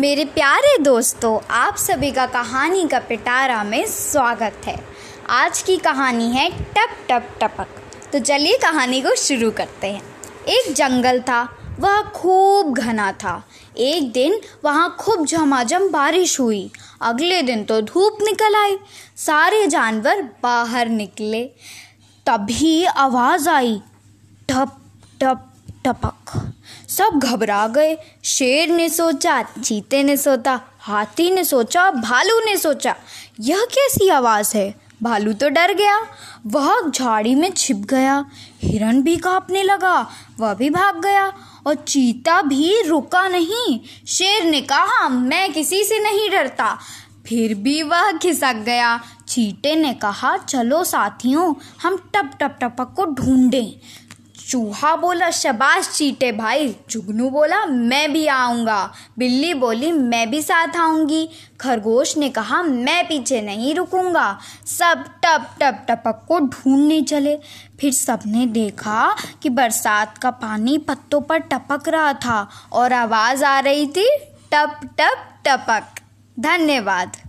मेरे प्यारे दोस्तों, आप सभी का कहानी का पिटारा में स्वागत है। आज की कहानी है टप टप टपक। तो चलिए कहानी को शुरू करते हैं। एक जंगल था, वह खूब घना था। एक दिन वहाँ खूब झमाझम बारिश हुई। अगले दिन तो धूप निकल आई। सारे जानवर बाहर निकले। तभी आवाज़ आई, टप टप टपक। सब घबरा गए। शेर ने सोचा, चीते ने सोचा, हाथी ने सोचा, भालू ने सोचा, यह कैसी आवाज़ है। भालू तो डर गया, वह झाड़ी में छिप गया। हिरन भी कांपने लगा, वह भी भाग गया। और चीता भी रुका नहीं। शेर ने कहा, मैं किसी से नहीं डरता, फिर भी वह खिसक गया। चीते ने कहा, चलो साथियों, हम टप टप टपक को ढूंढें। चूहा बोला, शबाश चीटे भाई। जुगनू बोला, मैं भी आऊँगा। बिल्ली बोली, मैं भी साथ आऊँगी। खरगोश ने कहा, मैं पीछे नहीं रुकूँगा। सब टप टप टपक को ढूंढने चले। फिर सबने देखा कि बरसात का पानी पत्तों पर टपक रहा था और आवाज़ आ रही थी, टप टप टपक। धन्यवाद।